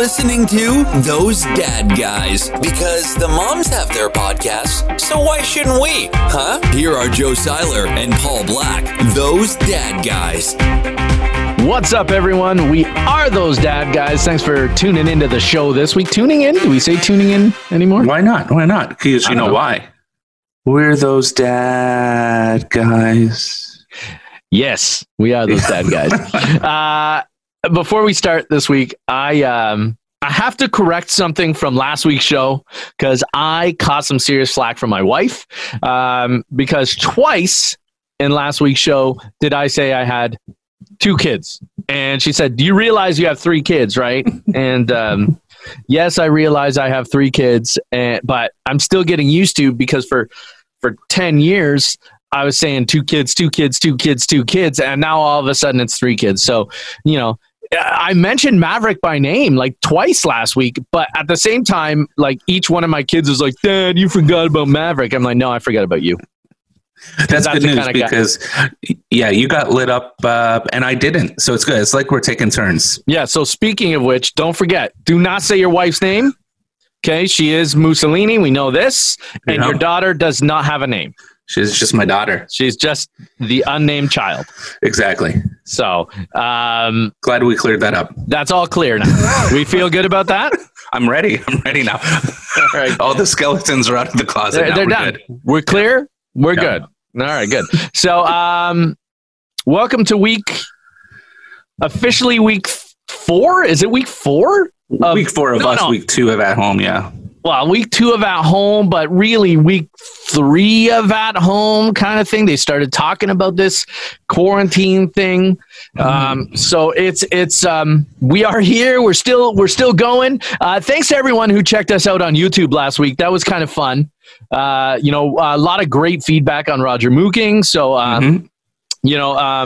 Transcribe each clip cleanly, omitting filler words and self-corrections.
listening to Those Dad Guys, because the moms have their podcasts, so why shouldn't we? Huh? Here are Joe Seiler and Paul Black, Those Dad Guys. What's up, everyone? We are Those Dad Guys. Thanks for tuning into the show this week. Tuning in? Do we say tuning in anymore? Why not? Why not? Because you know why. We're Those Dad Guys. Yes, we are Those Dad Guys. Before we start this week, I have to correct something from last week's show, because I caught some serious flack from my wife, because twice in last week's show did I say I had 2 kids. And she said, do you realize you have 3 kids, right? And yes, I realize I have 3 kids, but I'm still getting used to, because for 10 years, I was saying 2 kids, and now all of a sudden it's 3 kids. So, you know, I mentioned Maverick by name like twice last week, but at the same time, like each one of my kids was like, Dad, you forgot about Maverick. I'm like, no, I forgot about you. That's good news, because you got lit up and I didn't. So it's good. It's like we're taking turns. Yeah. So speaking of which, don't forget, do not say your wife's name. Okay. She is Mussolini. We know this. And your daughter does not have a name. She's just my daughter. She's just the unnamed child. Exactly. So glad we cleared that up. That's all clear now. We feel good about that. I'm ready. I'm ready now. All right. All the skeletons are out of the closet. They're done. Good. We're clear. We're good. All right, good. So, welcome to officially week four. Is it week four? Week two of At Home, yeah. Well, week 2 of At Home, but really week 3 of At Home kind of thing. They started talking about this quarantine thing. So it's we are here. We're still going. Thanks to everyone who checked us out on YouTube last week. That was kind of fun. A lot of great feedback on Roger Mooking. So, but yeah,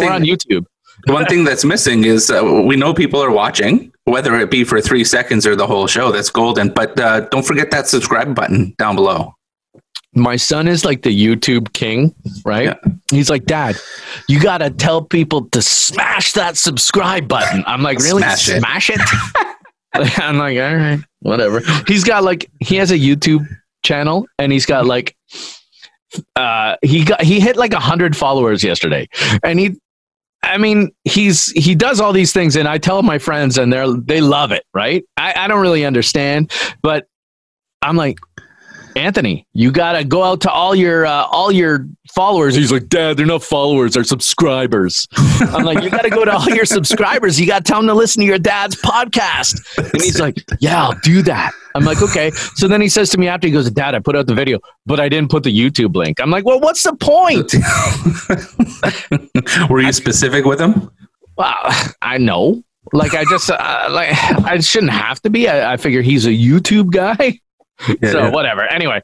we're on YouTube. One thing that's missing is we know people are watching, whether it be for 3 seconds or the whole show. That's golden. But don't forget that subscribe button down below. My son is like the YouTube king, right? Yeah. He's like, Dad, you got to tell people to smash that subscribe button. I'm like, really? Smash it? I'm like, all right, whatever. He's got he has a YouTube channel, and he's got he hit 100 followers yesterday, and he does all these things, and I tell my friends, and they love it, right? I don't really understand, but I'm like, Anthony, you gotta go out to all your followers. He's like, Dad, they're not followers, they're subscribers. I'm like, you gotta go to all your subscribers. You gotta tell them to listen to your dad's podcast. And he's like, yeah, I'll do that. I'm like, okay. So then he says to me after, he goes, Dad, I put out the video, but I didn't put the YouTube link. I'm like, well, what's the point? Were you specific with him? Well, I know. I shouldn't have to be. I figure he's a YouTube guy. Whatever. Anyway,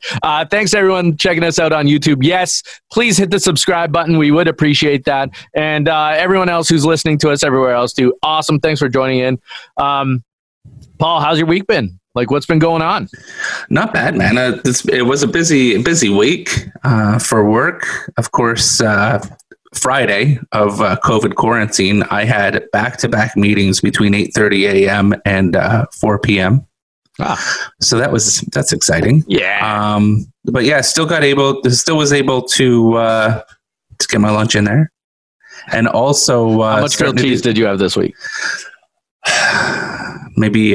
thanks everyone checking us out on YouTube. Yes, please hit the subscribe button. We would appreciate that. And everyone else who's listening to us everywhere else too. Awesome. Thanks for joining in. Paul, how's your week been? What's been going on? Not bad, man. It was a busy week for work. Of course, Friday of COVID quarantine, I had back-to-back meetings between 8:30 a.m. and 4 p.m. So that's exciting. Yeah. But yeah, still was able to get my lunch in there. And also, how much grilled cheese did you have this week? Maybe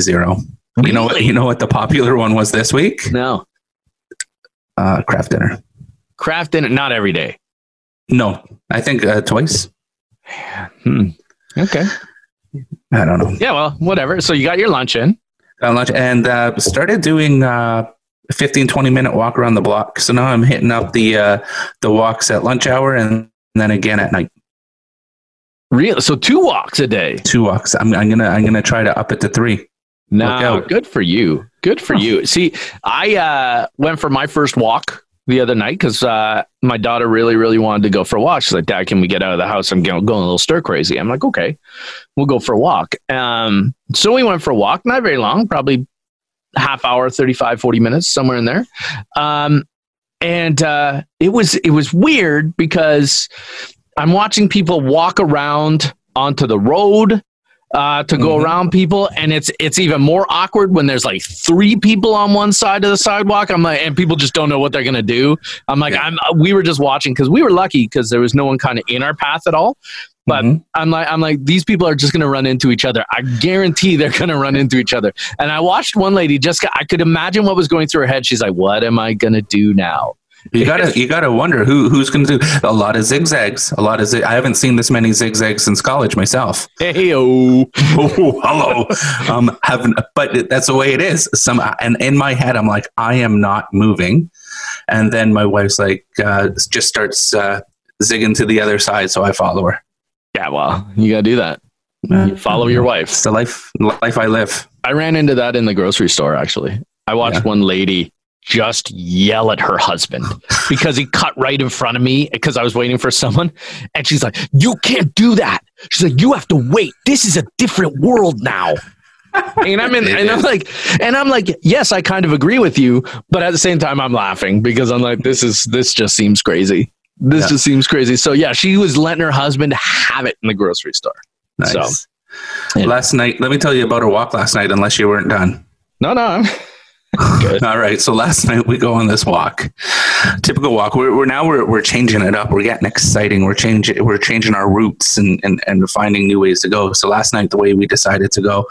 zero. Really? You know what the popular one was this week? No. Craft dinner. Not every day. No, I think twice. Okay. I don't know. Yeah. Well, whatever. So you got your lunch in. And started doing 15-20 minute walk around the block. So now I'm hitting up the walks at lunch hour and then again at night. Really? So 2 walks a day. 2 walks. I'm gonna try to up it to 3. No, good for you. See, I went for my first walk the other night because my daughter really, really wanted to go for a walk. She's like, Dad, can we get out of the house? I'm going a little stir crazy. I'm like, okay, we'll go for a walk. So we went for a walk, not very long, probably half hour, 35, 40 minutes, somewhere in there. And it was weird because I'm watching people walk around onto the road. to go around people, and it's even more awkward when there's like three people on one side of the sidewalk. I'm like, and people just don't know what they're gonna do. I'm like, we were just watching because we were lucky because there was no one kind of in our path at all. But I'm like, these people are just going to run into each other. I guarantee they're going to run into each other. And I watched one lady just, I could imagine what was going through her head. She's like, what am I going to do now? You gotta wonder who's going to do a lot of zigzags. I haven't seen this many zigzags since college myself. Hey-o. Oh, hello. But that's the way it is. And in my head, I'm like, I am not moving. And then my wife's like, just starts zigging to the other side. So I follow her. Yeah, well, you got to do that. You follow your wife. It's the life I live. I ran into that in the grocery store, actually. I watched one lady just yell at her husband because he cut right in front of me because I was waiting for someone. And she's like, you can't do that. She's like, you have to wait. This is a different world now. And I'm like, yes, I kind of agree with you. But at the same time, I'm laughing because I'm like, this just seems crazy. This just seems crazy. So yeah, she was letting her husband have it in the grocery store. Nice. So, anyway. Last night, let me tell you about our walk last night, unless you weren't done. No. Good. All right. So last night we go on this walk, typical walk. We're changing it up. We're getting exciting. We're changing our routes and finding new ways to go. So last night, the way we decided to go,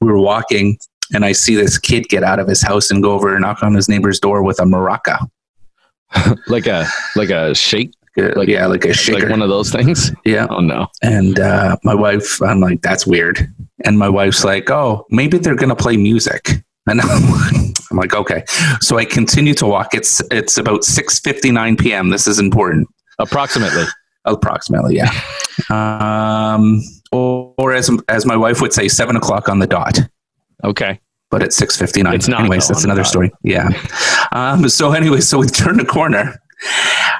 we were walking and I see this kid get out of his house and go over and knock on his neighbor's door with a maraca. like a shake? Like a shaker. Like one of those things? Yeah. Oh, no. And my wife, I'm like, that's weird. And my wife's like, oh, maybe they're going to play music. And I'm like, okay. So I continue to walk. It's about 6:59 p.m. This is important. Approximately, yeah. Or as my wife would say, 7 o'clock on the dot. Okay. But it's 6:59. It's not. Anyways, that's another story. Yeah. So we turn the corner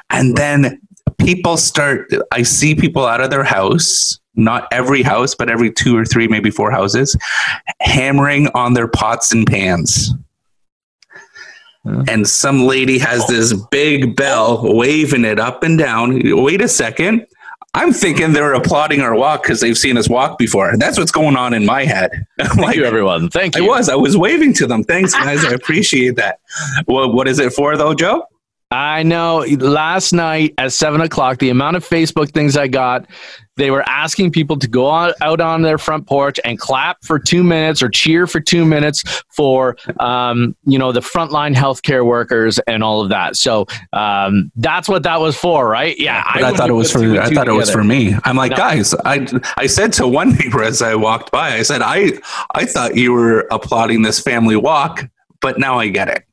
and then I see people out of their house, not every house, but every two or three, maybe four houses, hammering on their pots and pans. And some lady has this big bell waving it up and down. Wait a second. I'm thinking they're applauding our walk because they've seen us walk before. That's what's going on in my head. Thank you, everyone. Thank you. I was waving to them. Thanks, guys. I appreciate that. Well, what is it for, though, Joe? I know. Last night at 7 o'clock, the amount of Facebook things I got, they were asking people to go out on their front porch and clap for 2 minutes or cheer for 2 minutes for, the frontline healthcare workers and all of that. So that's what that was for, right? Yeah. I thought it was for me. I'm like, no. Guys, I said to one neighbor as I walked by, I said, I thought you were applauding this family walk, but now I get it.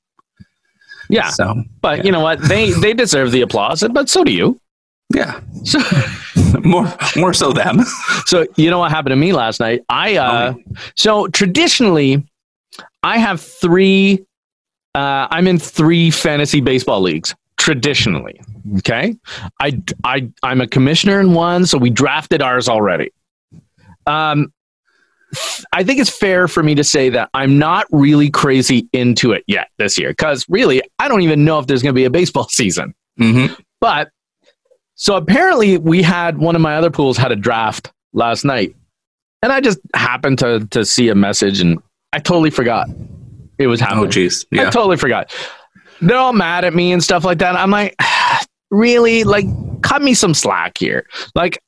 Yeah, so, but you know what? They deserve the applause, but so do you. Yeah. So more so them. So you know what happened to me last night? So traditionally, I have three. I'm in three fantasy baseball leagues. Traditionally, okay. I'm a commissioner in one, so we drafted ours already. I think it's fair for me to say that I'm not really crazy into it yet this year because really, I don't even know if there's going to be a baseball season. Mm-hmm. But so apparently we had one of my other pools had a draft last night and I just happened to see a message and I totally forgot it was happening. Oh, geez. Yeah. I totally forgot. They're all mad at me and stuff like that. I'm like, really? Like, cut me some slack here. Like,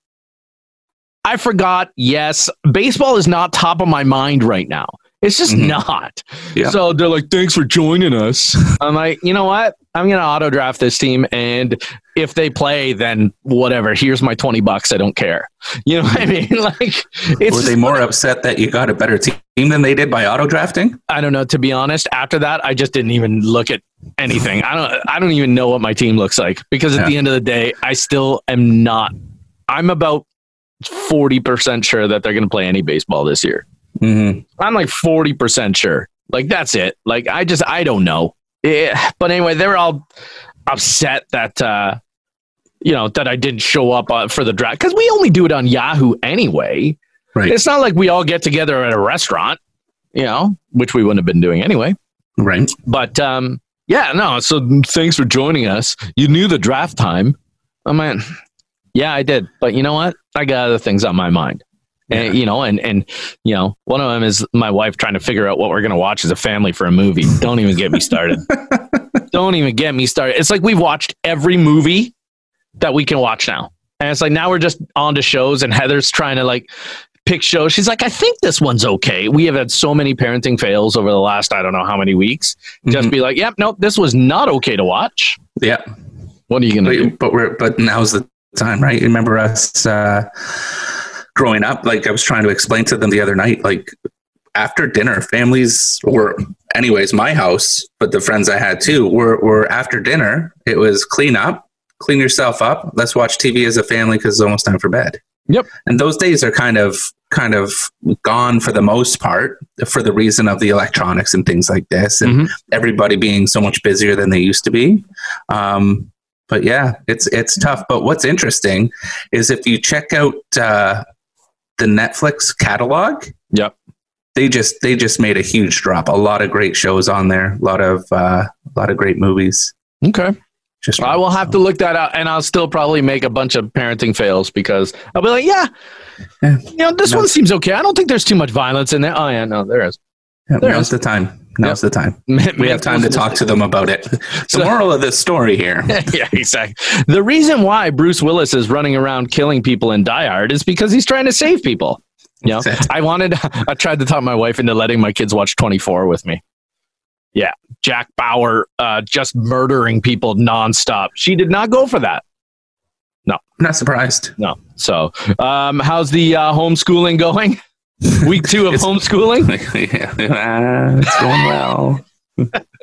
I forgot. Yes. Baseball is not top of my mind right now. It's just not. Yeah. So they're like, thanks for joining us. I'm like, you know what? I'm going to auto draft this team. And if they play, then whatever, here's my $20. I don't care. You know what I mean? Like, were they more upset that you got a better team than they did by auto drafting? I don't know. To be honest, after that, I just didn't even look at anything. I don't even know what my team looks like because at the end of the day, I still am not, I'm about 40% sure that they're going to play any baseball this year. Mm-hmm. I'm like 40% sure. Like, that's it. Like, I don't know. But anyway, they were all upset that, that I didn't show up for the draft. Because we only do it on Yahoo anyway. Right. It's not like we all get together at a restaurant, which we wouldn't have been doing anyway. Right. But, so thanks for joining us. You knew the draft time. Oh, man. Yeah, I did. But you know what? I got other things on my mind. And, you know, and one of them is my wife trying to figure out what we're going to watch as a family for a movie. Don't even get me started. Don't even get me started. It's like we've watched every movie that we can watch now. And it's like, now we're just on to shows, and Heather's trying to like pick shows. She's like, I think this one's okay. We have had so many parenting fails over the last, I don't know how many weeks. Just be like, yep, nope, this was not okay to watch. Yeah. What are you going to do? But now's the time, right? Remember us, growing up, like I was trying to explain to them the other night, like after dinner, families, or anyways, my house, but the friends I had too, were after dinner. It was clean up, clean yourself up. Let's watch TV as a family because it's almost time for bed. Yep. And those days are kind of gone for the most part, for the reason of the electronics and things like this, and everybody being so much busier than they used to be. But yeah, it's tough. But what's interesting is if you check out the Netflix catalog, yep, they just made a huge drop. A lot of great shows on there. A lot of great movies. Okay, I will have to look that out, and I'll still probably make a bunch of parenting fails because I'll be like, yeah. This one seems okay. I don't think there's too much violence in there. Oh yeah, no, there is. Yeah, now's the time. Now's the time. We have time to talk to them about it. The moral of this story here. Yeah, exactly. The reason why Bruce Willis is running around killing people in Die Hard is because he's trying to save people. You know, I tried to talk my wife into letting my kids watch 24 with me. Yeah. Jack Bauer just murdering people nonstop. She did not go for that. No. I'm not surprised. No. So how's the homeschooling going? Week 2 of homeschooling? Yeah, it's going well.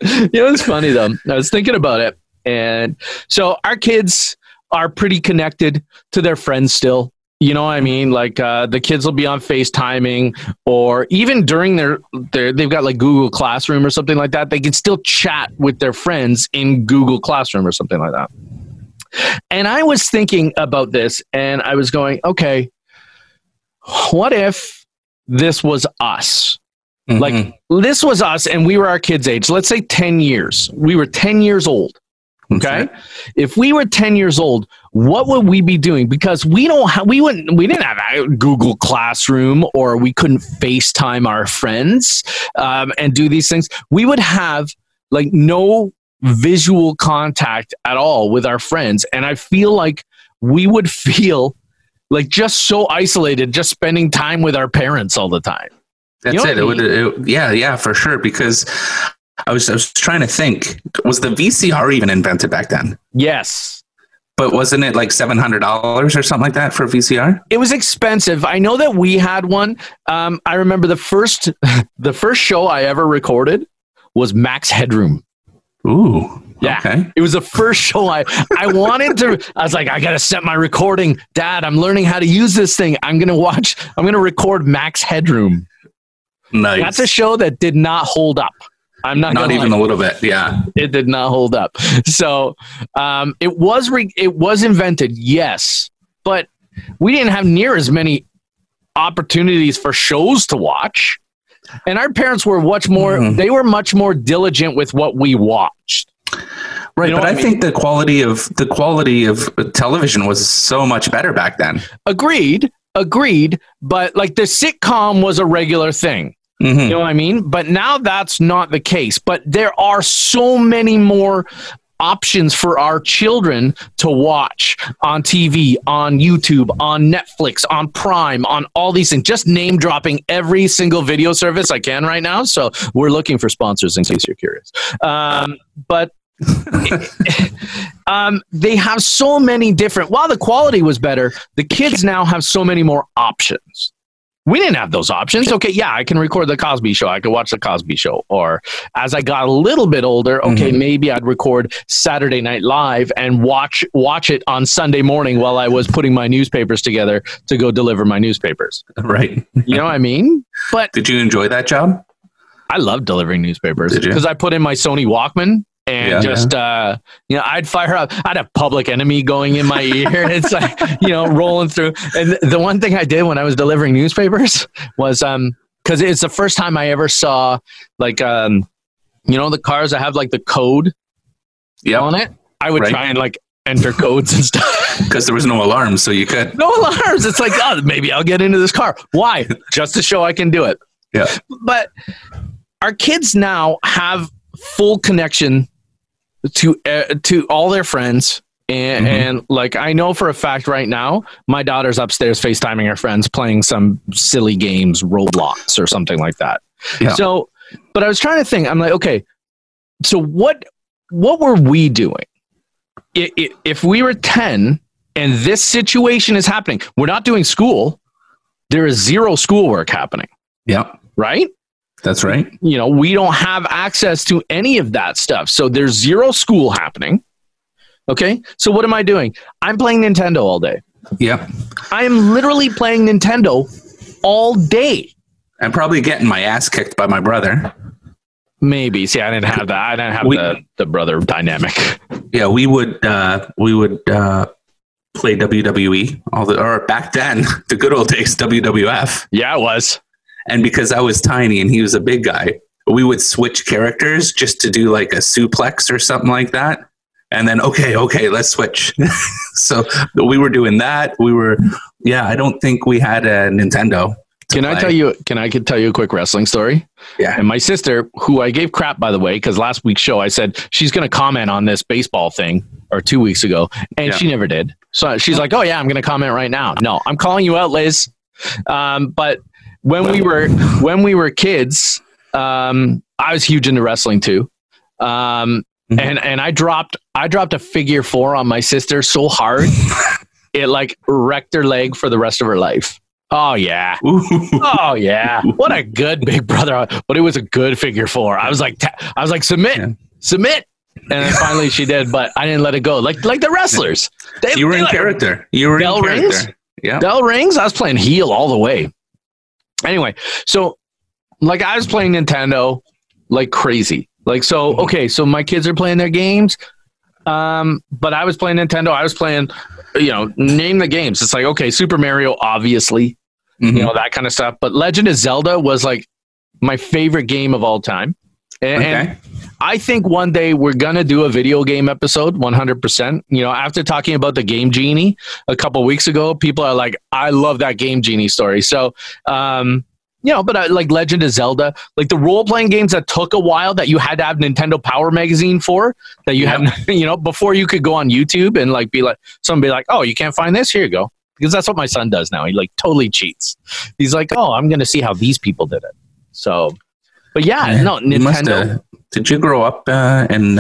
It's funny though. I was thinking about it. And so our kids are pretty connected to their friends still. You know what I mean? Like the kids will be on FaceTiming, or even during their they've got like Google Classroom or something like that. They can still chat with their friends in Google Classroom or something like that. And I was thinking about this, and I was going, okay, what if this was us? Like, this was us, and we were our kids' age. Let's say 10 years. We were 10 years old. Okay. If we were 10 years old, what would we be doing? Because we didn't have a Google Classroom, or we couldn't FaceTime our friends and do these things. We would have like no visual contact at all with our friends. And I feel like we would feel like just so isolated, just spending time with our parents all the time. That's it. I mean? It would, for sure. Because I was trying to think, was the VCR even invented back then? Yes. But wasn't it like $700 or something like that for a VCR? It was expensive. I know that we had one. I remember the first show I ever recorded was Max Headroom. Ooh. Yeah, okay. It was the first show I wanted to. I was like, I got to set my recording. Dad, I'm learning how to use this thing. I'm going to record Max Headroom. Nice. That's a show that did not hold up. I'm not even a little bit. Yeah. It did not hold up. So it was invented. Yes. But we didn't have near as many opportunities for shows to watch. And our parents were they were much more diligent with what we watched. Right, you know, but I think the quality of television was so much better back then. Agreed, but like the sitcom was a regular thing. You know what I mean? But now that's not the case. But there are so many more options for our children to watch on TV, on YouTube, on Netflix, on Prime, on all these things. Just name dropping every single video service I can right now. So we're looking for sponsors in case you're curious. But they have so many different. While the quality was better, the kids now have so many more options. We didn't have those options. Okay, yeah, I can record the Cosby Show. I could watch the Cosby Show. Or as I got a little bit older, okay, maybe I'd record Saturday Night Live and watch it on Sunday morning while I was putting my newspapers together to go deliver my newspapers. Right. You know what I mean? But did you enjoy that job? I loved delivering newspapers because I put in my Sony Walkman. And I'd fire up. I'd have Public Enemy going in my ear. It's like, rolling through. And the one thing I did when I was delivering newspapers was, cause it's the first time I ever saw like, the cars that have like the code on it. I would try and like enter codes and stuff. Because there was no alarm, so you could. No alarms. It's like, oh, maybe I'll get into this car. Why? Just to show I can do it. Yeah. But our kids now have full connection to all their friends. And, and like, I know for a fact right now, my daughter's upstairs FaceTiming her friends, playing some silly games, Roblox or something like that. Yeah. So, but I was trying to think, I'm like, okay, so what were we doing? If we were 10 and this situation is happening, we're not doing school. There is zero schoolwork happening. Yeah. Right. That's right. You know, we don't have access to any of that stuff. So there's zero school happening. Okay. So what am I doing? I'm playing Nintendo all day. Yeah. I am literally playing Nintendo all day. I'm probably getting my ass kicked by my brother. Maybe. See, I didn't have that. I didn't have the brother dynamic. Yeah. We would play WWE or back then, the good old days, WWF. Yeah, it was. And because I was tiny and he was a big guy, we would switch characters just to do like a suplex or something like that. And then, okay, let's switch. So we were doing that. I don't think we had a Nintendo. Can I tell you a quick wrestling story? Yeah. And my sister, who I gave crap, by the way, because last week's show, I said, she's going to comment on this baseball thing, or 2 weeks ago. And she never did. So she's like, oh yeah, I'm going to comment right now. No, I'm calling you out, Liz. But when we were kids, I was huge into wrestling too. And I dropped a figure four on my sister so hard it like wrecked her leg for the rest of her life. Oh yeah. Oh yeah. What a good big brother. But it was a good figure four. I was like submit. And then finally she did, but I didn't let it go. Like the wrestlers. You were in character. You were in character. Yeah. Bell rings. I was playing heel all the way. Anyway, so like I was playing Nintendo like crazy. Like, so, okay, so my kids are playing their games, but I was playing Nintendo. I was playing, you know, name the games. It's like, okay, Super Mario, obviously, you know, that kind of stuff. But Legend of Zelda was like my favorite game of all time. And I think one day we're going to do a video game episode, 100%. You know, after talking about the Game Genie a couple weeks ago, people are like, I love that Game Genie story. So, you know, but like Legend of Zelda, like the role-playing games that took a while that you had to have Nintendo Power magazine for, that you had, you know, before you could go on YouTube and like be like, somebody like, oh, you can't find this? Here you go. Because that's what my son does now. He like totally cheats. He's like, oh, I'm going to see how these people did it. So, but yeah, no, Nintendo. Did you grow up in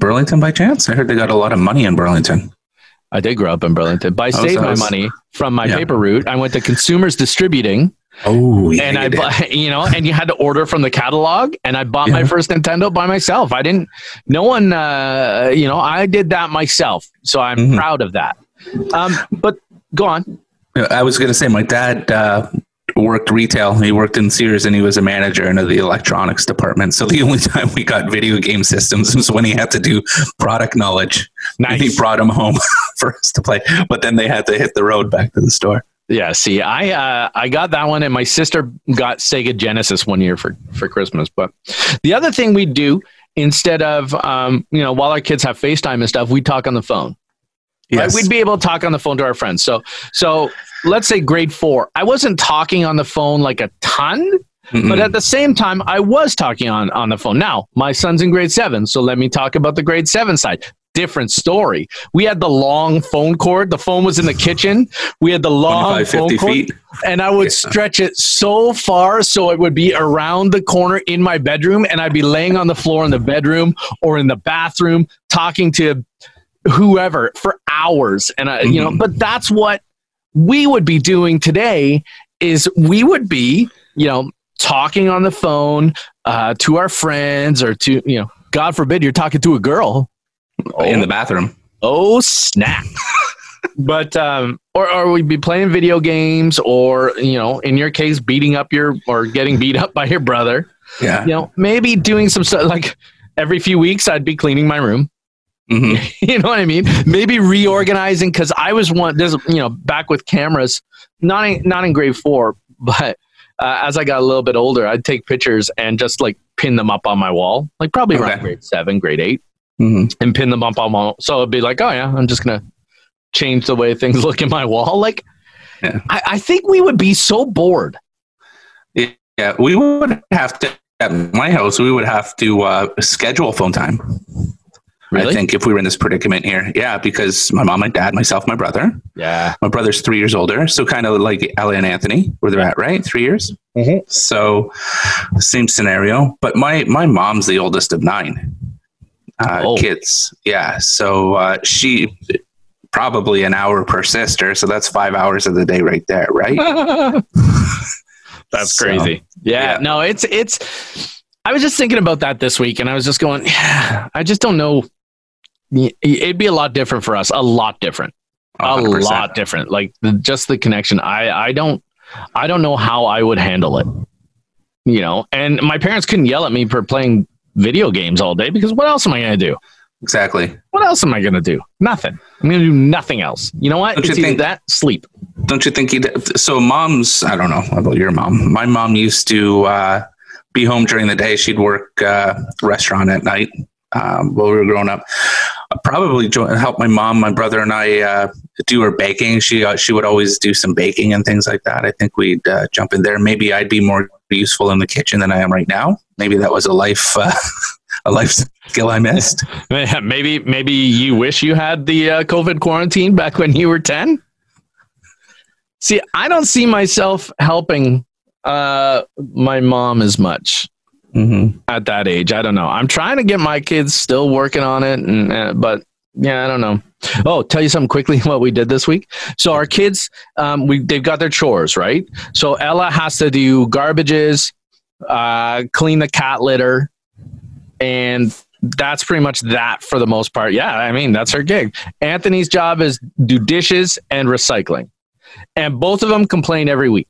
Burlington by chance? I heard they got a lot of money in Burlington. I did grow up in Burlington. But I saved my money from my paper route. I went to Consumers Distributing. Oh, yeah, and I bought, you know, and you had to order from the catalog, and I bought my first Nintendo by myself. I didn't, no one, you know, I did that myself. So I'm proud of that. But go on. I was going to say my dad worked retail. He worked in Sears and he was a manager in the electronics department. So the only time we got video game systems was when he had to do product knowledge. Nice. He brought them home for us to play, but then they had to hit the road back to the store. Yeah, see, I got that one, and my sister got Sega Genesis one year for Christmas. But the other thing we do, instead of, you know, while our kids have FaceTime and stuff, we talk on the phone. Yes. Right? We'd be able to talk on the phone to our friends. So let's say grade four. I wasn't talking on the phone like a ton, but at the same time, I was talking on the phone. Now, my son's in grade seven, so let me talk about the grade seven side. Different story. We had the long phone cord. The phone was in the kitchen. We had the long phone cord, and I would stretch it so far so it would be around the corner in my bedroom, and I'd be laying on the floor in the bedroom or in the bathroom talking to whoever for hours. And I, you know, but that's what we would be doing today is we would be, you know, talking on the phone to our friends or to, you know, God forbid you're talking to a girl. In the bathroom. Oh, snap. But, or we'd be playing video games or, you know, in your case, getting beat up by your brother. Yeah. You know, maybe doing some stuff like every few weeks I'd be cleaning my room. You know what I mean? Maybe reorganizing. Cause I was you know, back with cameras, not in grade four, but as I got a little bit older, I'd take pictures and just like pin them up on my wall. Like probably around grade seven, grade eight. and pin them up on my wall. So it'd be like, oh yeah, I'm just going to change the way things look in my wall. Like, yeah. I think we would be so bored. Yeah, we would have to, at my house, we would have to schedule phone time. Really? I think if we were in this predicament here. Yeah, because my mom, my dad, myself, my brother. Yeah. My brother's 3 years older. So kind of like Ellie and Anthony, where they're at, right? 3 years. Mm-hmm. So same scenario. But my mom's the oldest of nine kids. Yeah. So she... probably an hour per sister, so that's 5 hours of the day right there, right? That's crazy. Yeah, yeah, no, it's I was just thinking about that this week, and I was just going, yeah, I just don't know. It'd be a lot different for us, a lot different. Like just the connection. I don't know how I would handle it, you know. And my parents couldn't yell at me for playing video games all day because what else am I going to do? Exactly. What else am I going to do? Nothing. I'm going to do nothing else. You know what? It's either that, sleep. Don't you think? So moms, I don't know about your mom. My mom used to be home during the day. She'd work restaurant at night while we were growing up. Probably help my mom, my brother, and I do her baking. She would always do some baking and things like that. I think we'd jump in there. Maybe I'd be more useful in the kitchen than I am right now. Maybe that was a life skill I missed. Maybe you wish you had the COVID quarantine back when you were 10. See, I don't see myself helping my mom as much at that age. I don't know. I'm trying to get my kids, still working on it, and but yeah, I don't know. Oh, tell you something quickly what we did this week. So our kids, they've got their chores, right? So Ella has to do garbages, clean the cat litter, and that's pretty much that for the most part. Yeah, I mean, that's her gig. Anthony's job is do dishes and recycling. And both of them complain every week.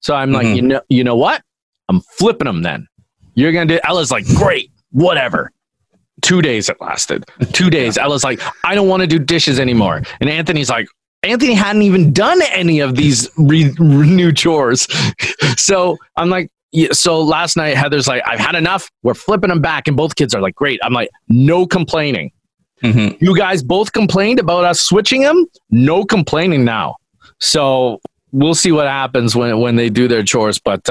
So I'm like, you know what? I'm flipping them then. You're going to do... Ella's like, great, whatever. 2 days it lasted. 2 days. Ella's like, I don't want to do dishes anymore. And Anthony's like, Anthony hadn't even done any of these new chores. So I'm like, yeah, so last night, Heather's like, I've had enough. We're flipping them back. And both kids are like, great. I'm like, no complaining. You guys both complained about us switching them. No complaining now. So we'll see what happens when they do their chores. But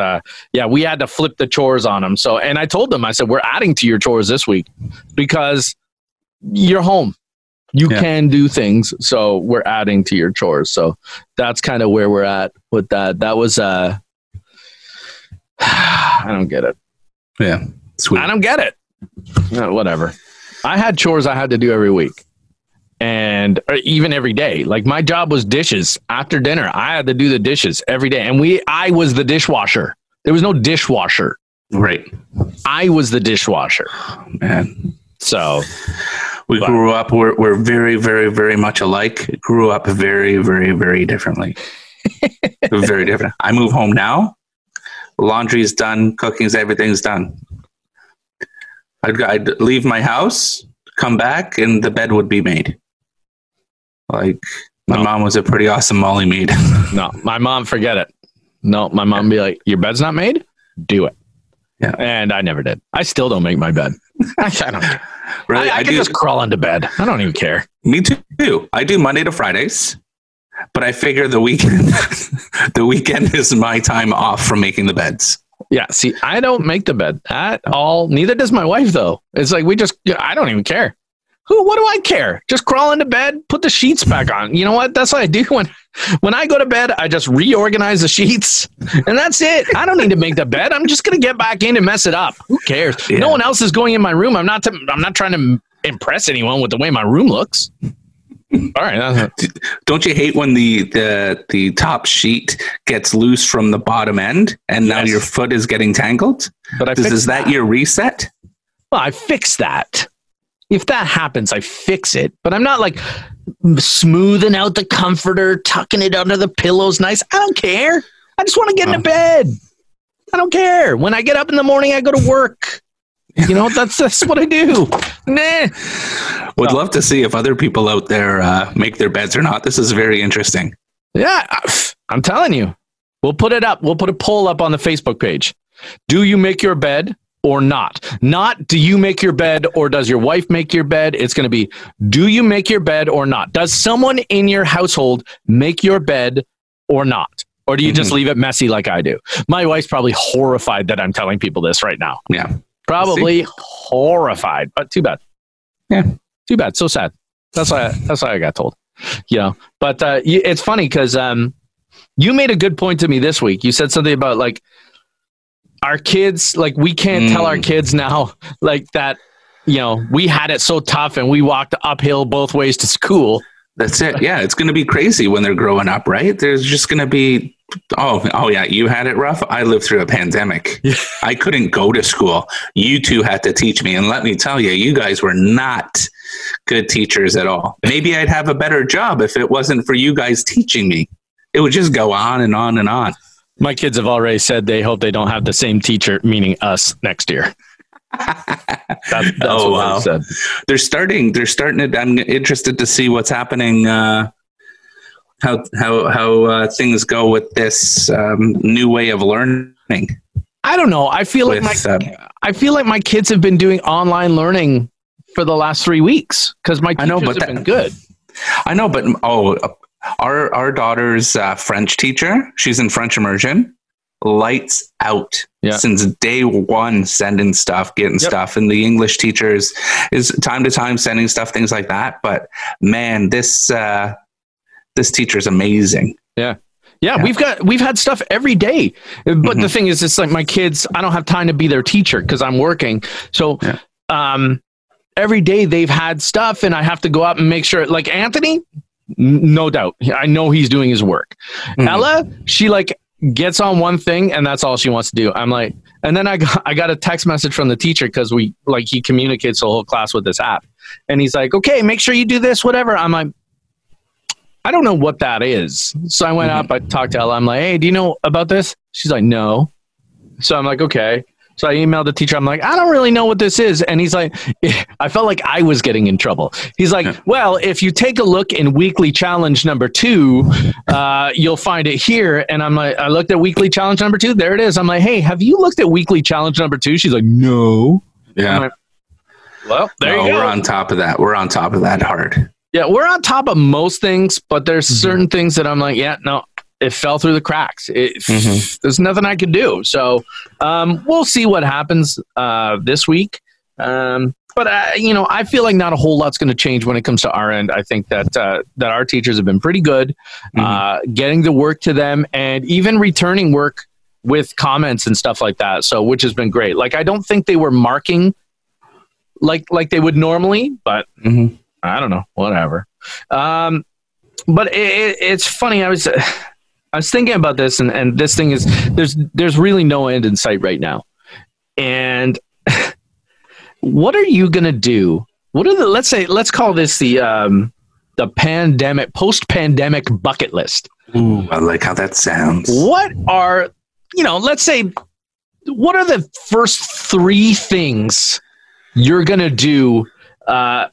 yeah, we had to flip the chores on them. So, and I told them, I said, we're adding to your chores this week because you're home. You can do things. So we're adding to your chores. So that's kind of where we're at with that. That was... I don't get it. Yeah. Sweet. I don't get it. No, whatever. I had chores I had to do every week and even every day. Like my job was dishes after dinner. I had to do the dishes every day. And I was the dishwasher. There was no dishwasher. Right. I was the dishwasher. Oh, man. So we grew up, we're very, very, very much alike. Grew up very, very, very differently. Very different. I move home now. Laundry's done, cooking's, everything's done. I'd leave my house, come back, and the bed would be made. Like, my mom was a pretty awesome Molly maid. No, my mom, forget it. No, my mom be like, your bed's not made? Do it. Yeah. And I never did. I still don't make my bed. I don't care. Really? I can just crawl into bed. I don't even care. Me too. I do Monday to Fridays. But I figure the weekend is my time off from making the beds. Yeah, see, I don't make the bed at all. Neither does my wife, though. It's like I don't even care. What do I care? Just crawl into bed, put the sheets back on. You know what? That's what I do when I go to bed. I just reorganize the sheets, and that's it. I don't need to make the bed. I'm just gonna get back in and mess it up. Who cares? Yeah. No one else is going in my room. I'm not trying to impress anyone with the way my room looks. All right. Don't you hate when the top sheet gets loose from the bottom end and now your foot is getting tangled? But is that your reset? Well, I fix that. If that happens, I fix it. But I'm not like smoothing out the comforter, tucking it under the pillows. Nice. I don't care. I just want to get into bed. I don't care. When I get up in the morning, I go to work. You know, that's what I do. Nah. Would love to see if other people out there make their beds or not. This is very interesting. Yeah, I'm telling you. We'll put it up. We'll put a poll up on the Facebook page. Do you make your bed or not. Not do you make your bed or does your wife make your bed? It's going to be, do you make your bed or not? Does someone in your household make your bed or not? Or do you just leave it messy like I do? My wife's probably horrified that I'm telling people this right now. Yeah. Probably horrified, but too bad. Yeah. Too bad. So sad. That's why I got told, you know, but it's funny because you made a good point to me this week. You said something about like our kids, like we can't tell our kids now like that, you know, we had it so tough and we walked uphill both ways to school. That's it. Yeah. It's going to be crazy when they're growing up, right? There's just going to be, oh yeah, you had it rough. I lived through a pandemic. Yeah. I couldn't go to school. You two had to teach me. And let me tell you, you guys were not good teachers at all. Maybe I'd have a better job if it wasn't for you guys teaching me. It would just go on and on and on. My kids have already said they hope they don't have the same teacher, meaning us, next year. That's oh, what wow. Said. They're starting it. I'm interested to see what's happening, how things go with this new way of learning. I don't know. I feel like my kids have been doing online learning for the last 3 weeks because my teachers have been good. I know, but our daughter's French teacher, she's in French immersion, lights out since day one, sending stuff, getting stuff. And the English teachers is time to time sending stuff, things like that. But man, this teacher is amazing. Yeah. Yeah, we've had stuff every day. But the thing is, it's like my kids, I don't have time to be their teacher because I'm working. So every day they've had stuff and I have to go out and make sure, like Anthony, no doubt. I know he's doing his work. Ella, she like gets on one thing and that's all she wants to do. I'm like, and then I got a text message from the teacher because we like he communicates the whole class with this app. And he's like, okay, make sure you do this, whatever. I'm like, I don't know what that is. So I went up, I talked to Ella. I'm like, hey, do you know about this? She's like, no. So I'm like, okay. So I emailed the teacher. I'm like, I don't really know what this is. And he's like, I felt like I was getting in trouble. He's like, well, if you take a look in weekly challenge number 2, you'll find it here. And I'm like, I looked at weekly challenge number 2. There it is. I'm like, hey, have you looked at weekly challenge number 2? She's like, no. Yeah. Like, well, there you go. We're on top of that. We're on top of that hard. Yeah. We're on top of most things, but there's certain things that I'm like, yeah, no. It fell through the cracks. There's nothing I could do. So we'll see what happens this week. But I feel like not a whole lot's going to change when it comes to our end. I think that that our teachers have been pretty good getting the work to them and even returning work with comments and stuff like that. So, which has been great. Like, I don't think they were marking like they would normally, but I don't know, whatever. But it's funny. I was thinking about this, and this thing is there's really no end in sight right now. And what are you gonna do? What are let's call this the pandemic post-pandemic bucket list? Ooh, I like how that sounds. What are the first 3 things you're gonna do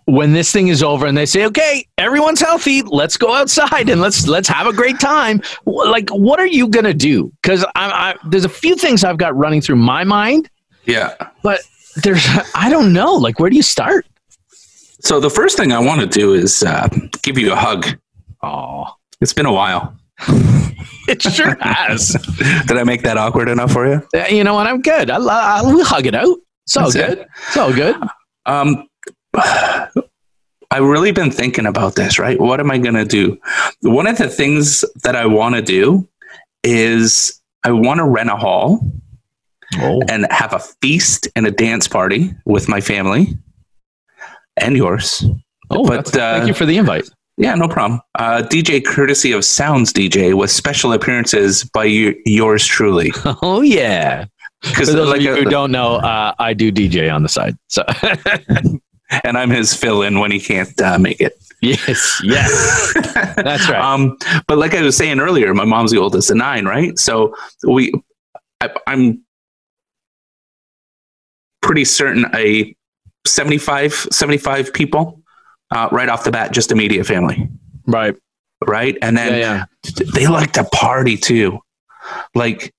when this thing is over and they say, okay, everyone's healthy, let's go outside and let's have a great time. Like, what are you going to do? Cause there's a few things I've got running through my mind. Yeah. But I don't know. Like, where do you start? So the first thing I want to do is, give you a hug. Oh, it's been a while. It sure has. Did I make that awkward enough for you? You know what? I'm good. I'll hug it out. So good. I've really been thinking about this, right? What am I going to do? One of the things that I want to do is I want to rent a hall and have a feast and a dance party with my family and yours. Oh, but thank you for the invite. Yeah, no problem. DJ courtesy of Sounds DJ with special appearances by yours truly. Oh, yeah. For those like of you who don't know, I do DJ on the side. So. And I'm his fill-in when he can't make it. Yes. That's right. But like I was saying earlier, my mom's the oldest of 9, right? So I'm pretty certain 75 people right off the bat, just immediate family. Right? And then they like to party too. Like,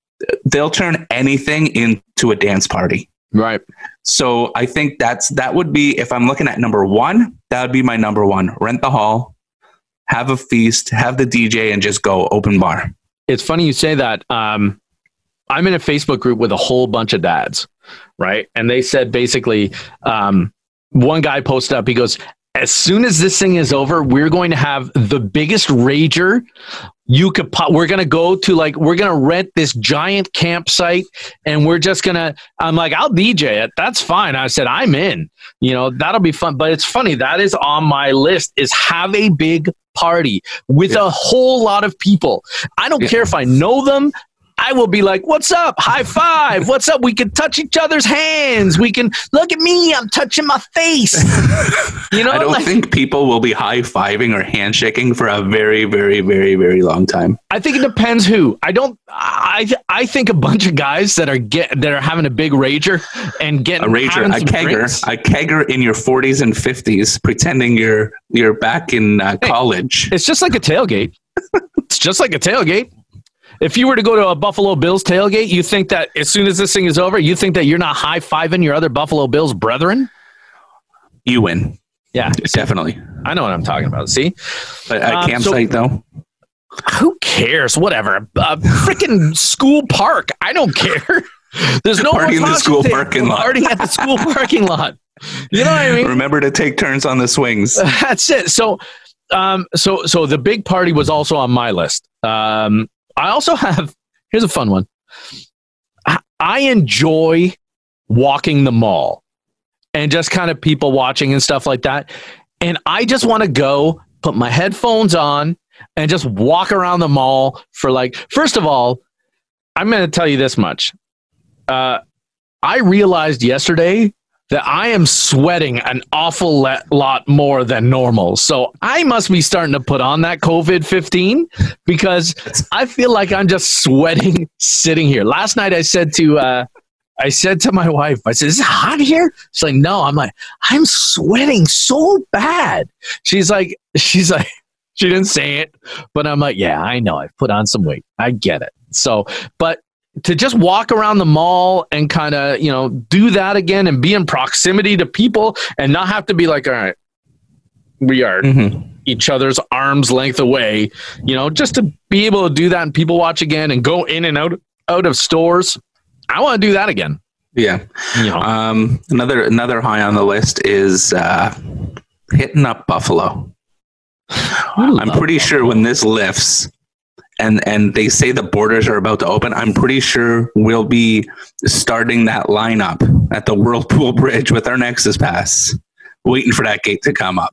they'll turn anything into a dance party. Right. So I think that would be, if I'm looking at number one, that would be my number one. Rent the hall, have a feast, have the DJ, and just go open bar. It's funny you say that. I'm in a Facebook group with a whole bunch of dads, right? And they said basically, one guy posted up, he goes, as soon as this thing is over, we're going to have the biggest rager you could pop. We're going to go to, like, we're going to rent this giant campsite and we're just going to, I'm like, I'll DJ it. That's fine. I said, I'm in, you know, that'll be fun. But it's funny. That is on my list, is have a big party with a whole lot of people. I don't care if I know them. I will be like, what's up? High five. What's up? We can touch each other's hands. We can look at me. I'm touching my face. You know, I don't think people will be high fiving or handshaking for a very, very, very, very long time. I think it depends who. I think a bunch of guys that are having a big rager and getting a kegger in your 40s and 50s, pretending you're back in college. It's just like a tailgate. It's just like a tailgate. If you were to go to a Buffalo Bills tailgate, you think that as soon as this thing is over, you think that you're not high-fiving your other Buffalo Bills brethren? You win. Yeah. Definitely. I know what I'm talking about. See? But at campsite, though? Who cares? Whatever. A freaking school park. I don't care. There's no party in the school parking lot. Party at the school parking lot. You know what I mean? Remember to take turns on the swings. That's it. So the big party was also on my list. I also have, here's a fun one. I enjoy walking the mall and just kind of people watching and stuff like that. And I just want to go put my headphones on and just walk around the mall for, like, first of all, I'm going to tell you this much. I realized yesterday that I am sweating an awful lot more than normal. So I must be starting to put on that COVID-19 because I feel like I'm just sweating sitting here. Last night I said to my wife, I said, is it hot here? She's like, no. I'm like, I'm sweating so bad. She's like, she didn't say it, but I'm like, yeah, I know. I've put on some weight. I get it. So, but to just walk around the mall and kind of, you know, do that again and be in proximity to people and not have to be like, all right, we are each other's arm's length away, you know, just to be able to do that and people watch again and go in and out of stores. I want to do that again. Yeah. You know. Another high on the list is hitting up Buffalo. I'm pretty sure when this lifts, and they say the borders are about to open, I'm pretty sure we'll be starting that lineup at the Whirlpool Bridge with our Nexus Pass, waiting for that gate to come up.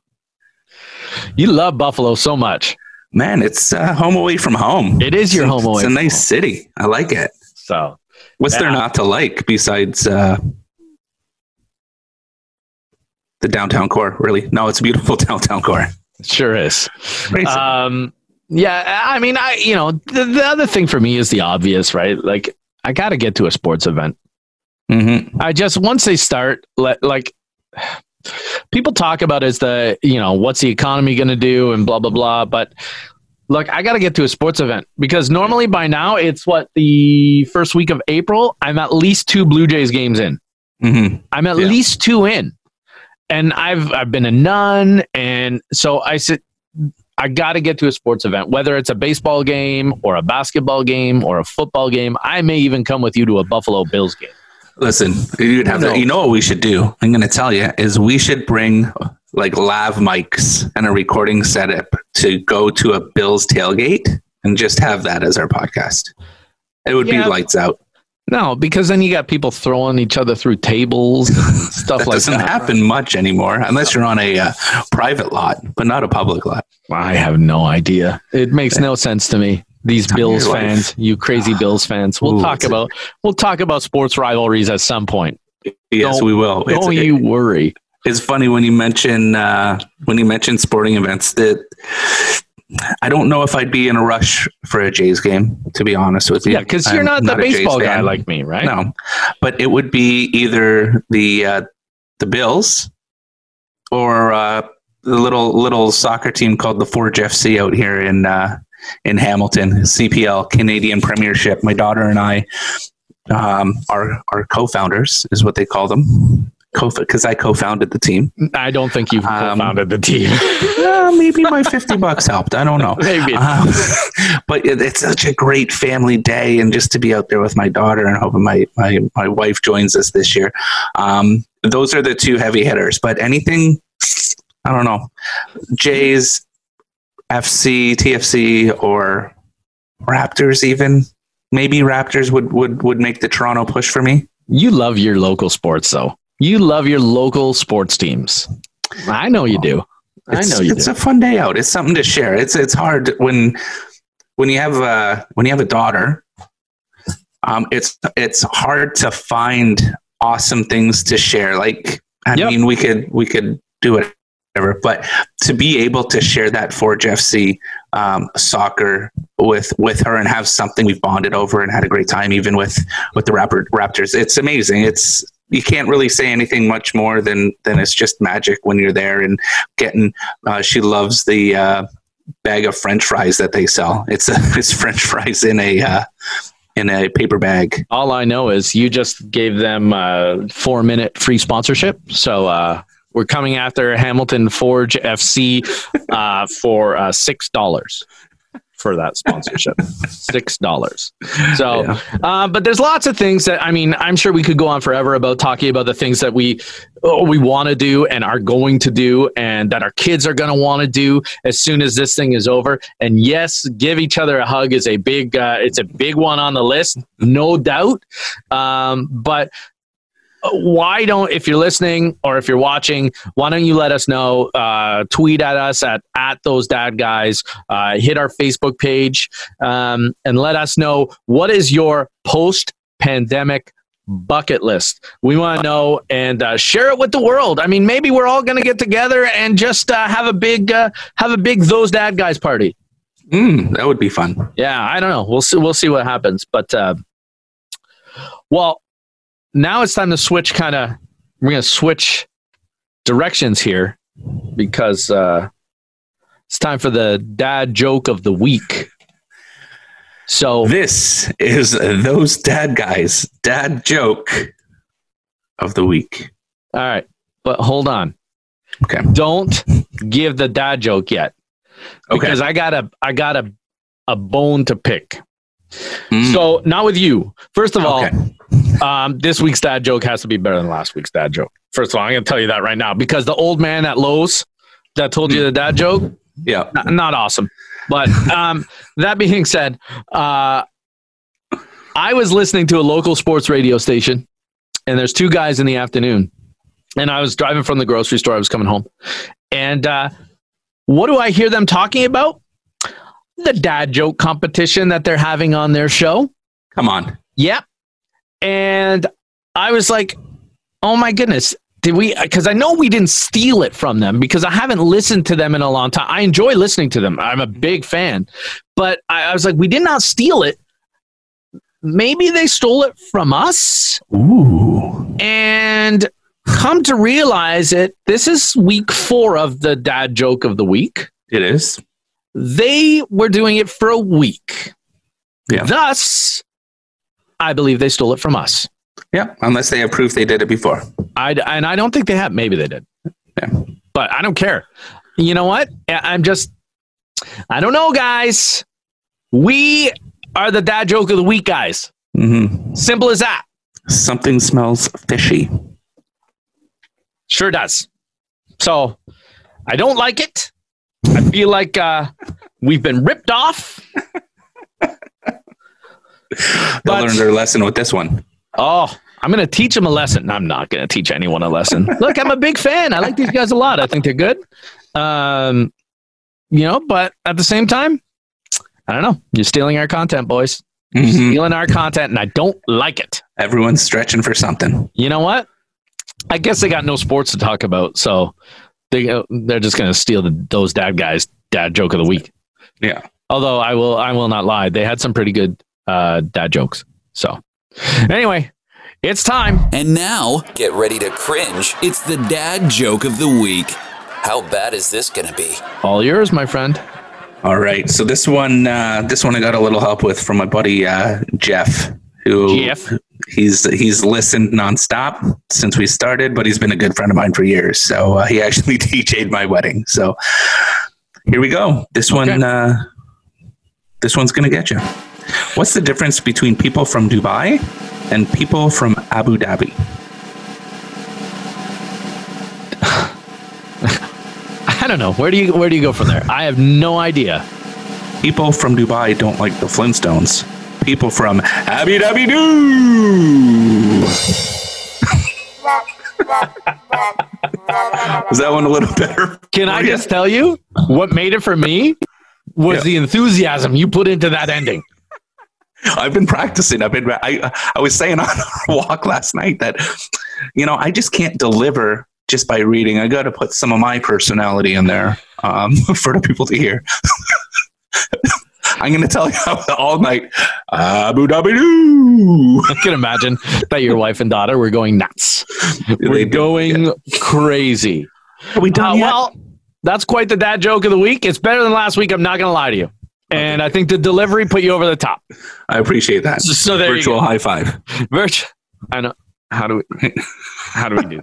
You love Buffalo so much. Man, it's home away from home. It is your home away. It's a nice city. I like it. So, what's there not to like besides the downtown core, really? No, it's a beautiful downtown core. It sure is. Crazy. Yeah, I mean, you know, the other thing for me is the obvious, right? Like, I got to get to a sports event. I just, once they start, like, people talk about is the, you know, what's the economy going to do and blah, blah, blah. But look, I got to get to a sports event because normally by now it's the first week of April, I'm at least two Blue Jays games in. I'm at least two in. And I've been to none. And so I said, I got to get to a sports event, whether it's a baseball game or a basketball game or a football game. I may even come with you to a Buffalo Bills game. Listen, you'd have to, you know what we should do? I'm going to tell you is we should bring like lav mics and a recording setup to go to a Bills tailgate and just have that as our podcast. It would be lights out. No, because then you got people throwing each other through tables and stuff like that. Doesn't happen much anymore, unless you're on a private lot, but not a public lot. I have no idea. It makes no sense to me. These Bills fans, you crazy Bills fans. We'll talk about sports rivalries at some point. Yes, we will. Don't you worry. It's funny when you mention sporting events that. I don't know if I'd be in a rush for a Jays game, to be honest with you. Yeah, because you're not the baseball guy like me, right? No, but it would be either the Bills or the little soccer team called the Forge FC out here in Hamilton, CPL, Canadian Premiership. My daughter and I our co-founders is what they call them. Because I co-founded the team. I don't think you've co-founded the team. Maybe my $50 helped. I don't know. Maybe. But it's such a great family day, and just to be out there with my daughter, and hoping my wife joins us this year. Those are the two heavy hitters. But anything, I don't know, Jays, FC, TFC, or Raptors even. Maybe Raptors would make the Toronto push for me. You love your local sports, though. You love your local sports teams. I know you do. It's a fun day out. It's something to share. It's hard when you have a daughter. It's hard to find awesome things to share. Like I mean, we could do it, whatever, but to be able to share that Forge FC soccer with her and have something we've bonded over and had a great time, even with the Raptors, it's amazing. You can't really say anything much more than it's just magic when you're there and getting. She loves the bag of French fries that they sell. It's French fries in a paper bag. All I know is you just gave them 4-minute free sponsorship. So we're coming after Hamilton Forge FC for $6. For that sponsorship, $6. So, yeah. But there's lots of things that, I mean, I'm sure we could go on forever about talking about the things that we want to do and are going to do, and that our kids are going to want to do as soon as this thing is over. And yes, give each other a hug is a big one on the list, no doubt. But why don't, if you're listening or if you're watching, why don't you let us know, tweet at us at Those Dad Guys, hit our Facebook page, and let us know, what is your post-pandemic bucket list? We want to know, and share it with the world. I mean, maybe we're all going to get together and just have a big Those Dad Guys party. That would be fun. Yeah, I don't know. We'll see what happens. But, now it's time to switch we're going to switch directions here, because it's time for the dad joke of the week. So this is Those Dad Guys dad joke of the week. All right, but hold on. Okay. Don't give the dad joke yet, because I got a bone to pick. So not with you. First of all, this week's dad joke has to be better than last week's dad joke. First of all, I'm going to tell you that right now, because the old man at Lowe's that told you the dad joke, not awesome. But that being said, I was listening to a local sports radio station, and there's two guys in the afternoon, and I was driving from the grocery store. I was coming home, and what do I hear them talking about? The dad joke competition that they're having on their show. Come on. Yep. And I was like, oh my goodness, because I know we didn't steal it from them, because I haven't listened to them in a long time. I enjoy listening to them. I'm a big fan, but I was like, we did not steal it. Maybe they stole it from us. Ooh. And come to realize it, this is week 4 of the dad joke of the week. It is. They were doing it for a week. Yeah. Thus, I believe they stole it from us. Yeah, unless they have proof they did it before. And I don't think they have. Maybe they did. Yeah. But I don't care. You know what? I don't know, guys. We are the dad joke of the week, guys. Mm-hmm. Simple as that. Something smells fishy. Sure does. So, I don't like it. I feel like we've been ripped off. They'll learn their lesson with this one. Oh, I'm going to teach them a lesson. I'm not going to teach anyone a lesson. Look, I'm a big fan. I like these guys a lot. I think they're good. But at the same time, I don't know. You're stealing our content, boys. You're stealing our content, and I don't like it. Everyone's stretching for something. You know what? I guess they got no sports to talk about, so they're just going to steal those dad guys' dad joke of the week. Yeah. Although I will not lie. They had some pretty good dad jokes. So anyway, it's time. And now get ready to cringe. It's the dad joke of the week. How bad is this going to be? All yours, my friend. All right. So this one I got a little help with from my buddy, Jeff, who He's listened nonstop since we started, but he's been a good friend of mine for years. So he actually DJ'd my wedding. So here we go. This one's going to get you. What's the difference between people from Dubai and people from Abu Dhabi? I don't know. Where do you go from there? I have no idea. People from Dubai don't like the Flintstones. People from Abu Dhabi do. Was that one a little better? Can I just tell you what made it for me was the enthusiasm you put into that ending. I've been practicing. I was saying on our walk last night that, you know, I just can't deliver just by reading. I got to put some of my personality in there for the people to hear. I'm going to tell you all night, Abu Dhabi doo. I can imagine that your wife and daughter were going nuts. We're going crazy. Are we done yet? Well, that's quite the dad joke of the week. It's better than last week. I'm not going to lie to you. And I think the delivery put you over the top. I appreciate that. So there virtual you go. High five. I know. How do we do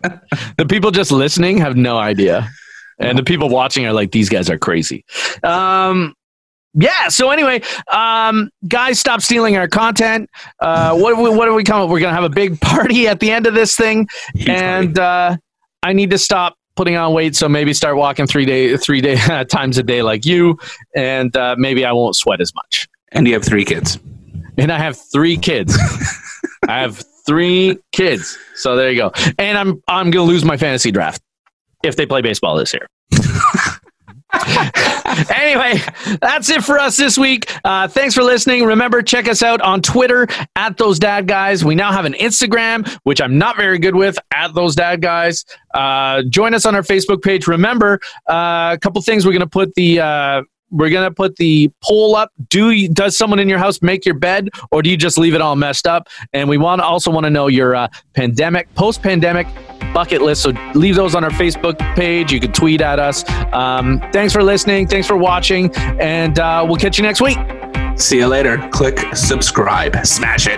that? The people just listening have no idea. And the people watching are like, these guys are crazy. Yeah. So anyway, guys, stop stealing our content. What do we come up? We're going to have a big party at the end of this thing. And I need to stop putting on weight. So maybe start walking three times a day like you. And maybe I won't sweat as much. And you have 3 kids. And I have 3 kids. I have 3 kids. So there you go. And I'm going to lose my fantasy draft if they play baseball this year. Anyway, that's it for us this week. Thanks for listening. Remember, check us out on Twitter at Those Dad Guys. We now have an Instagram, which I'm not very good with, at Those Dad Guys. Join us on our Facebook page. Remember, a couple things. We're going to put the poll up. Does someone in your house make your bed, or do you just leave it all messed up? And we also want to know your post-pandemic bucket list. So leave those on our Facebook page. You can tweet at us. Thanks for listening. Thanks for watching. And we'll catch you next week. See you later. Click subscribe. Smash it.